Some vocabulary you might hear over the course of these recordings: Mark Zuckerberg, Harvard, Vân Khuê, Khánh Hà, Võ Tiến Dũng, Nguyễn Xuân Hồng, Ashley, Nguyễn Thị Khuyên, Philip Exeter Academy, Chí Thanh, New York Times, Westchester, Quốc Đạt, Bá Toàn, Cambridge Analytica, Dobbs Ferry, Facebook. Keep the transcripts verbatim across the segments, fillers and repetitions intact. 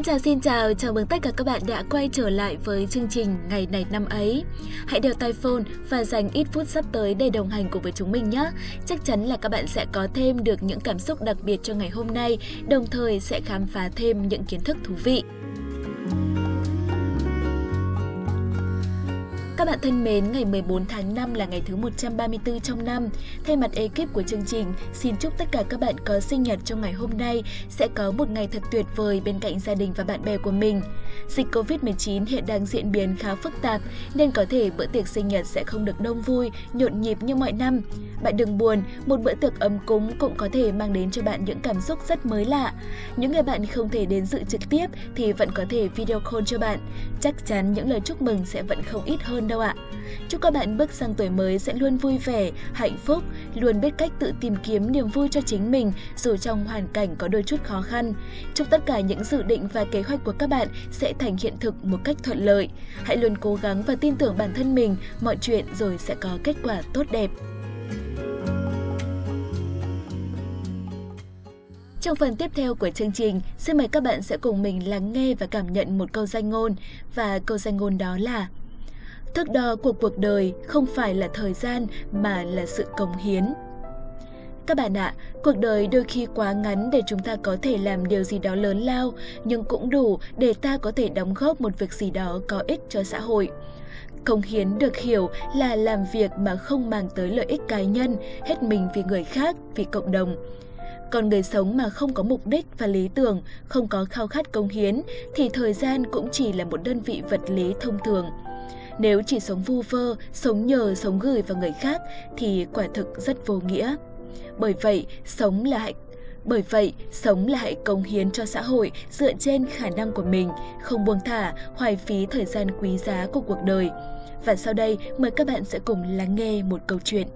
Xin chào xin chào, chào mừng tất cả các bạn đã quay trở lại với chương trình Ngày này năm ấy. Hãy đeo tai phone và dành ít phút sắp tới để đồng hành cùng với chúng mình nhé. Chắc chắn là các bạn sẽ có thêm được những cảm xúc đặc biệt cho ngày hôm nay, đồng thời sẽ khám phá thêm những kiến thức thú vị. Các bạn thân mến, ngày mười bốn tháng năm là ngày thứ một trăm ba mươi tư trong năm. Thay mặt ekip của chương trình, xin chúc tất cả các bạn có sinh nhật trong ngày hôm nay sẽ có một ngày thật tuyệt vời bên cạnh gia đình và bạn bè của mình. Dịch cô vít mười chín hiện đang diễn biến khá phức tạp nên có thể bữa tiệc sinh nhật sẽ không được đông vui, nhộn nhịp như mọi năm. Bạn đừng buồn, một bữa tiệc ấm cúng cũng có thể mang đến cho bạn những cảm xúc rất mới lạ. Những người bạn không thể đến dự trực tiếp thì vẫn có thể video call cho bạn. Chắc chắn những lời chúc mừng sẽ vẫn không ít hơn đâu ạ. Chúc các bạn bước sang tuổi mới sẽ luôn vui vẻ, hạnh phúc, luôn biết cách tự tìm kiếm niềm vui cho chính mình dù trong hoàn cảnh có đôi chút khó khăn. Chúc tất cả những dự định và kế hoạch của các bạn sẽ thành hiện thực một cách thuận lợi. Hãy luôn cố gắng và tin tưởng bản thân mình, mọi chuyện rồi sẽ có kết quả tốt đẹp. Trong phần tiếp theo của chương trình, xin mời các bạn sẽ cùng mình lắng nghe và cảm nhận một câu danh ngôn. Và câu danh ngôn đó là: thước đo của cuộc đời không phải là thời gian mà là sự cống hiến. Các bạn ạ, cuộc đời đôi khi quá ngắn để chúng ta có thể làm điều gì đó lớn lao, nhưng cũng đủ để ta có thể đóng góp một việc gì đó có ích cho xã hội. Cống hiến được hiểu là làm việc mà không mang tới lợi ích cá nhân, hết mình vì người khác, vì cộng đồng. Còn người sống mà không có mục đích và lý tưởng, không có khao khát cống hiến, thì thời gian cũng chỉ là một đơn vị vật lý thông thường. Nếu chỉ sống vu vơ, sống nhờ, sống gửi vào người khác thì quả thực rất vô nghĩa. Bởi vậy, sống là hãy Bởi vậy, sống là hãy cống hiến cho xã hội dựa trên khả năng của mình, không buông thả, hoài phí thời gian quý giá của cuộc đời. Và sau đây, mời các bạn sẽ cùng lắng nghe một câu chuyện.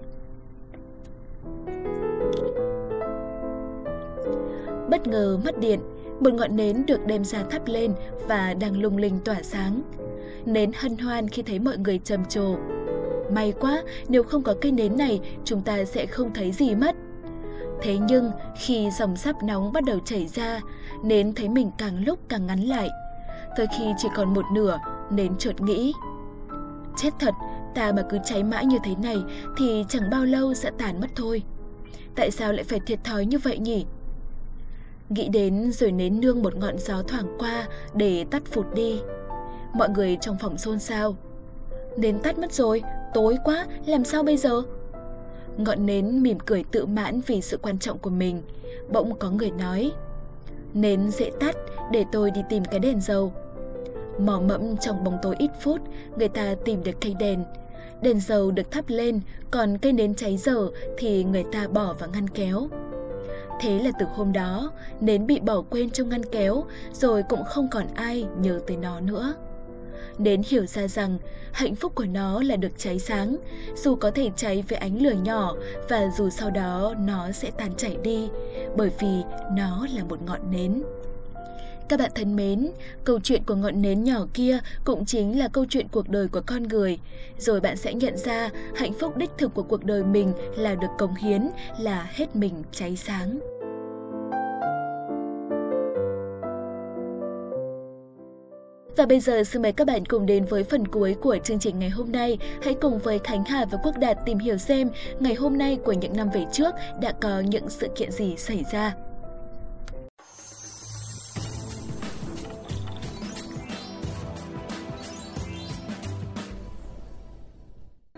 Bất ngờ mất điện, một ngọn nến được đem ra thắp lên và đang lung linh tỏa sáng. Nến hân hoan khi thấy mọi người trầm trồ: may quá, nếu không có cây nến này, chúng ta sẽ không thấy gì mất. Thế nhưng, khi dòng sáp nóng bắt đầu chảy ra, nến thấy mình càng lúc càng ngắn lại. Tới khi chỉ còn một nửa, nến chợt nghĩ: chết thật, ta mà cứ cháy mãi như thế này thì chẳng bao lâu sẽ tàn mất thôi. Tại sao lại phải thiệt thòi như vậy nhỉ? Nghĩ đến rồi nến nương một ngọn gió thoảng qua để tắt phụt đi. Mọi người trong phòng xôn xao: nến tắt mất rồi, tối quá, làm sao bây giờ? Ngọn nến mỉm cười tự mãn vì sự quan trọng của mình. Bỗng có người nói: nến dễ tắt, để tôi đi tìm cái đèn dầu. Mò mẫm trong bóng tối ít phút, người ta tìm được cây đèn. Đèn dầu được thắp lên, còn cây nến cháy dở thì người ta bỏ vào ngăn kéo. Thế là từ hôm đó, nến bị bỏ quên trong ngăn kéo, rồi cũng không còn ai nhớ tới nó nữa. Nến hiểu ra rằng hạnh phúc của nó là được cháy sáng, dù có thể cháy với ánh lửa nhỏ và dù sau đó nó sẽ tan chảy đi, bởi vì nó là một ngọn nến. Các bạn thân mến, câu chuyện của ngọn nến nhỏ kia cũng chính là câu chuyện cuộc đời của con người. Rồi bạn sẽ nhận ra hạnh phúc đích thực của cuộc đời mình là được cống hiến, là hết mình cháy sáng. Và bây giờ xin mời các bạn cùng đến với phần cuối của chương trình ngày hôm nay. Hãy cùng với Khánh Hà và Quốc Đạt tìm hiểu xem ngày hôm nay của những năm về trước đã có những sự kiện gì xảy ra.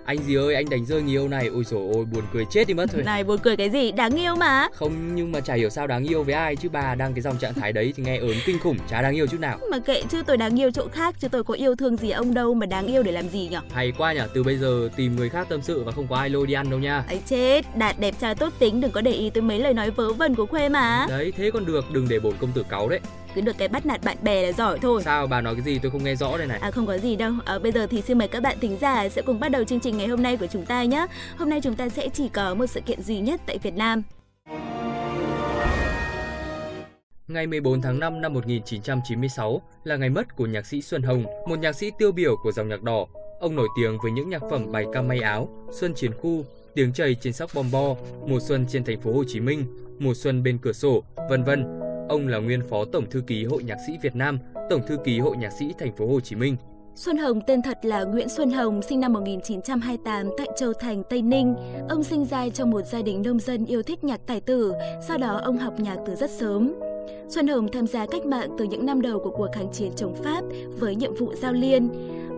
Anh gì ơi, anh đánh rơi người yêu này, ôi trời ơi, buồn cười chết đi mất thôi. Này, buồn cười cái gì, đáng yêu mà. Không, nhưng mà chả hiểu sao đáng yêu với ai chứ bà đang cái dòng trạng thái đấy thì nghe ớn kinh khủng, chả đáng yêu chút nào. Mà kệ chứ, tôi đáng yêu chỗ khác chứ tôi có yêu thương gì ông đâu mà đáng yêu để làm gì nhở. Hay quá nhở, từ bây giờ tìm người khác tâm sự và không có ai lôi đi ăn đâu nha. Ấy chết, Đạt đẹp trai tốt tính, đừng có để ý tới mấy lời nói vớ vẩn của Khuê mà. Đấy, thế còn được, đừng để bổn công tử cáu đấy. Cứ được cái bắt nạt bạn bè là giỏi thôi. Sao bà nói cái gì tôi không nghe rõ đây này. À không có gì đâu. À, bây giờ thì xin mời các bạn thính giả sẽ cùng bắt đầu chương trình ngày hôm nay của chúng ta nhé. Hôm nay chúng ta sẽ chỉ có một sự kiện duy nhất tại Việt Nam. Ngày mười bốn tháng năm năm một nghìn chín trăm chín mươi sáu là ngày mất của nhạc sĩ Xuân Hồng, một nhạc sĩ tiêu biểu của dòng nhạc đỏ. Ông nổi tiếng với những nhạc phẩm Bài Ca May Áo, Xuân Chiến Khu, Tiếng Chày Trên Sóc Bom Bo, Mùa Xuân Trên Thành phố Hồ Chí Minh, Mùa Xuân Bên Cửa Sổ, vân vân. Ông là nguyên phó tổng thư ký Hội Nhạc sĩ Việt Nam, tổng thư ký Hội Nhạc sĩ Thành phố Hồ Chí Minh. Xuân Hồng tên thật là Nguyễn Xuân Hồng, sinh năm một nghìn chín trăm hai mươi tám tại Châu Thành, Tây Ninh. Ông sinh ra trong một gia đình nông dân yêu thích nhạc tài tử, sau đó ông học nhạc từ rất sớm. Xuân Hồng tham gia cách mạng từ những năm đầu của cuộc kháng chiến chống Pháp với nhiệm vụ giao liên.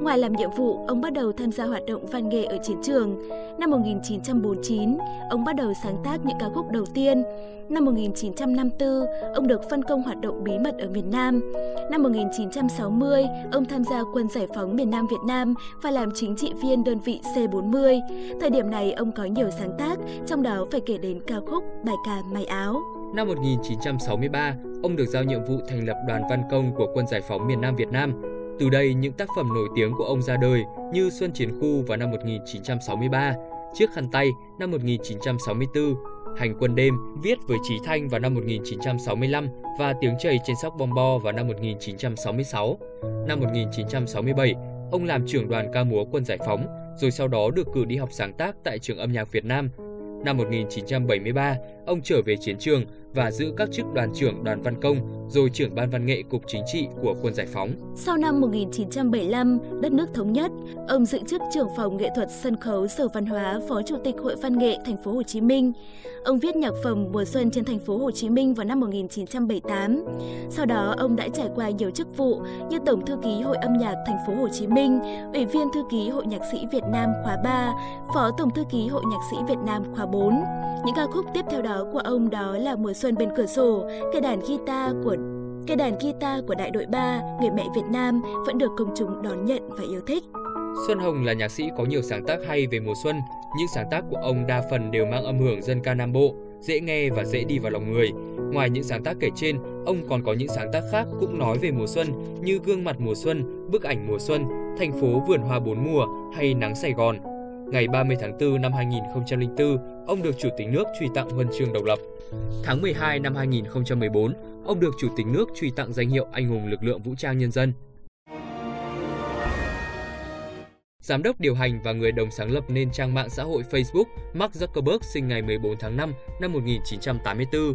Ngoài làm nhiệm vụ, ông bắt đầu tham gia hoạt động văn nghệ ở chiến trường. Năm một nghìn chín trăm bốn mươi chín, ông bắt đầu sáng tác những ca khúc đầu tiên. Năm một nghìn chín trăm năm mươi tư, ông được phân công hoạt động bí mật ở miền Nam. Năm một nghìn chín trăm sáu mươi, ông tham gia quân giải phóng miền Nam Việt Nam và làm chính trị viên đơn vị C bốn mươi. Thời điểm này, ông có nhiều sáng tác, trong đó phải kể đến ca khúc Bài ca May áo. Năm một nghìn chín trăm sáu mươi ba, ông được giao nhiệm vụ thành lập Đoàn Văn Công của Quân Giải phóng miền Nam Việt Nam. Từ đây, những tác phẩm nổi tiếng của ông ra đời như Xuân Chiến Khu vào năm một nghìn chín trăm sáu mươi ba, Chiếc Khăn Tay năm một nghìn chín trăm sáu mươi tư, Hành Quân Đêm viết với Chí Thanh vào năm một nghìn chín trăm sáu mươi lăm và Tiếng Chày trên Sóc Bom Bo vào năm một nghìn chín trăm sáu mươi sáu. Năm một nghìn chín trăm sáu mươi bảy, ông làm trưởng đoàn ca múa Quân Giải phóng, rồi sau đó được cử đi học sáng tác tại Trường Âm nhạc Việt Nam. Năm một nghìn chín trăm bảy mươi ba, ông trở về chiến trường và giữ các chức đoàn trưởng Đoàn Văn Công, rồi trưởng Ban Văn nghệ Cục Chính trị của Quân Giải phóng. Sau năm một nghìn chín trăm bảy mươi lăm, đất nước thống nhất, ông giữ chức trưởng phòng nghệ thuật sân khấu Sở Văn hóa, Phó Chủ tịch Hội Văn nghệ Thành phố Hồ Chí Minh. Ông viết nhạc phẩm Mùa xuân trên Thành phố Hồ Chí Minh vào năm một nghìn chín trăm bảy mươi tám. Sau đó, ông đã trải qua nhiều chức vụ như Tổng thư ký Hội Âm nhạc Thành phố Hồ Chí Minh, Ủy viên thư ký Hội Nhạc sĩ Việt Nam khóa ba, Phó Tổng thư ký Hội Nhạc sĩ Việt Nam khóa bốn. Những ca khúc tiếp theo đó của ông đó là Mùa xuân bên cửa sổ, cây đàn guitar của cây đàn guitar của Đại đội ba, Người mẹ Việt Nam vẫn được công chúng đón nhận và yêu thích. Xuân Hồng là nhạc sĩ có nhiều sáng tác hay về mùa xuân. Những sáng tác của ông đa phần đều mang âm hưởng dân ca Nam Bộ, dễ nghe và dễ đi vào lòng người. Ngoài những sáng tác kể trên, ông còn có những sáng tác khác cũng nói về mùa xuân như Gương mặt mùa xuân, Bức ảnh mùa xuân, Thành phố vườn hoa bốn mùa hay Nắng Sài Gòn. Ngày ba mươi tháng tư năm hai nghìn không trăm lẻ tư, ông được Chủ tịch nước truy tặng Huân chương Độc lập. Tháng mười hai năm hai nghìn không trăm mười bốn, ông được Chủ tịch nước truy tặng danh hiệu Anh hùng lực lượng vũ trang nhân dân. Giám đốc điều hành và người đồng sáng lập nên trang mạng xã hội Facebook, Mark Zuckerberg sinh ngày mười bốn tháng năm năm một nghìn chín trăm tám mươi tư.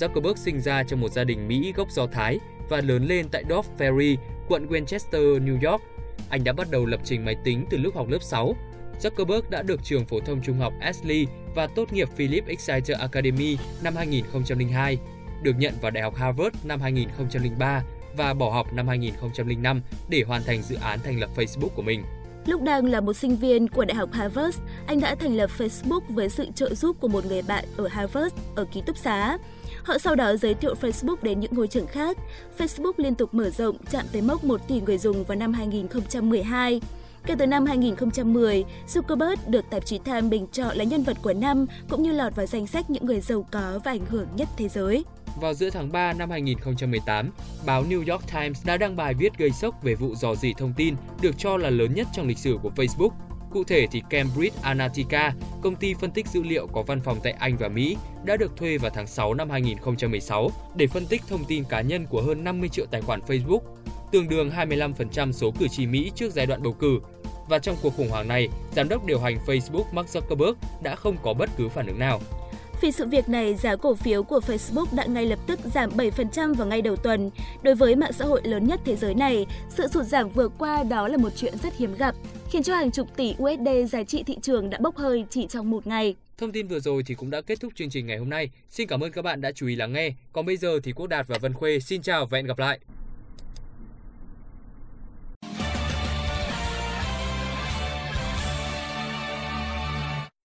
Zuckerberg sinh ra trong một gia đình Mỹ gốc Do Thái và lớn lên tại Dobbs Ferry, quận Westchester, New York. Anh đã bắt đầu lập trình máy tính từ lúc học lớp sáu. Zuckerberg đã được trường phổ thông trung học Ashley và tốt nghiệp Philip Exeter Academy năm hai nghìn không trăm lẻ hai, được nhận vào Đại học Harvard năm hai nghìn không trăm lẻ ba và bỏ học năm hai nghìn không trăm lẻ năm để hoàn thành dự án thành lập Facebook của mình. Lúc đang là một sinh viên của Đại học Harvard, anh đã thành lập Facebook với sự trợ giúp của một người bạn ở Harvard ở ký túc xá. Họ sau đó giới thiệu Facebook đến những ngôi trường khác. Facebook liên tục mở rộng, chạm tới mốc một tỷ người dùng vào năm hai nghìn không trăm mười hai. Kể từ năm hai nghìn không trăm mười, Zuckerberg được tạp chí Time bình chọn là nhân vật của năm cũng như lọt vào danh sách những người giàu có và ảnh hưởng nhất thế giới. Vào giữa tháng ba năm hai nghìn không trăm mười tám, báo New York Times đã đăng bài viết gây sốc về vụ rò rỉ thông tin được cho là lớn nhất trong lịch sử của Facebook. Cụ thể thì Cambridge Analytica, công ty phân tích dữ liệu có văn phòng tại Anh và Mỹ, đã được thuê vào tháng sáu năm hai nghìn không trăm mười sáu để phân tích thông tin cá nhân của hơn năm mươi triệu tài khoản Facebook, tương đương hai mươi lăm phần trăm số cử tri Mỹ trước giai đoạn bầu cử. Và trong cuộc khủng hoảng này, giám đốc điều hành Facebook Mark Zuckerberg đã không có bất cứ phản ứng nào. Vì sự việc này, giá cổ phiếu của Facebook đã ngay lập tức giảm bảy phần trăm vào ngay đầu tuần. Đối với mạng xã hội lớn nhất thế giới này, sự sụt giảm vừa qua đó là một chuyện rất hiếm gặp, khiến cho hàng chục tỷ u ét đê giá trị thị trường đã bốc hơi chỉ trong một ngày. Thông tin vừa rồi thì cũng đã kết thúc chương trình ngày hôm nay. Xin cảm ơn các bạn đã chú ý lắng nghe. Còn bây giờ thì Quốc Đạt và Vân Khuê xin chào và hẹn gặp lại.